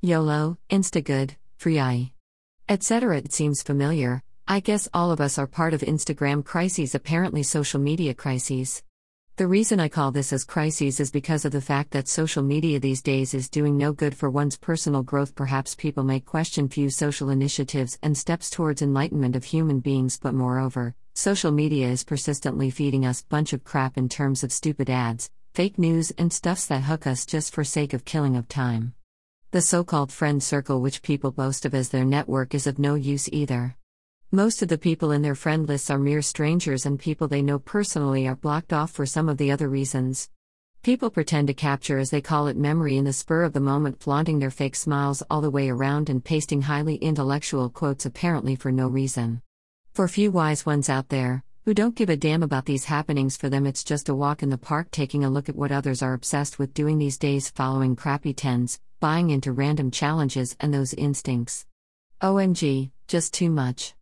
YOLO, Instagood, FreeAI, etc. It seems familiar. I guess all of us are part of Instagram crises, apparently social media crises. The reason I call this as crises is because of the fact that social media these days is doing no good for one's personal growth. Perhaps people may question few social initiatives and steps towards enlightenment of human beings, but moreover, social media is persistently feeding us bunch of crap in terms of stupid ads, fake news and stuffs that hook us just for sake of killing of time. The so-called friend circle which people boast of as their network is of no use either. Most of the people in their friend lists are mere strangers, and people they know personally are blocked off for some of the other reasons. People pretend to capture, as they call it, memory in the spur of the moment, flaunting their fake smiles all the way around and pasting highly intellectual quotes apparently for no reason. For few wise ones out there, who don't give a damn about these happenings, for them it's just a walk in the park taking a look at what others are obsessed with doing these days, following crappy trends, buying into random challenges and those instincts. OMG, just too much.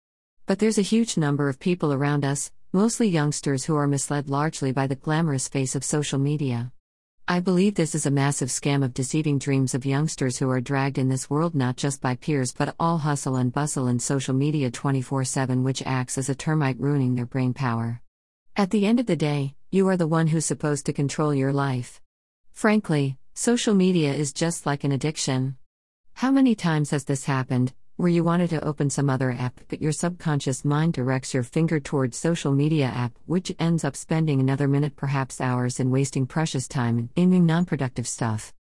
But there's a huge number of people around us, mostly youngsters, who are misled largely by the glamorous face of social media. I believe this is a massive scam of deceiving dreams of youngsters who are dragged in this world not just by peers but all hustle and bustle in social media 24/7, which acts as a termite ruining their brain power. At the end of the day, you are the one who's supposed to control your life. Frankly, social media is just like an addiction. How many times has this happened, where you wanted to open some other app but your subconscious mind directs your finger towards social media app, which ends up spending another minute, perhaps hours, in wasting precious time in doing non-productive stuff.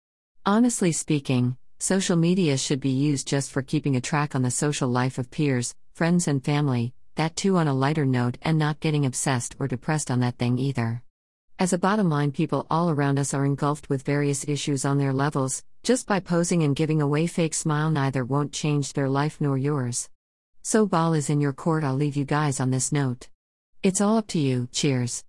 Honestly speaking, social media should be used just for keeping a track on the social life of peers, friends and family, that too on a lighter note, and not getting obsessed or depressed on that thing either. As a bottom line, people all around us are engulfed with various issues on their levels. Just by posing and giving away fake smile neither won't change their life nor yours. So ball is in your court. I'll leave you guys on this note. It's all up to you. Cheers.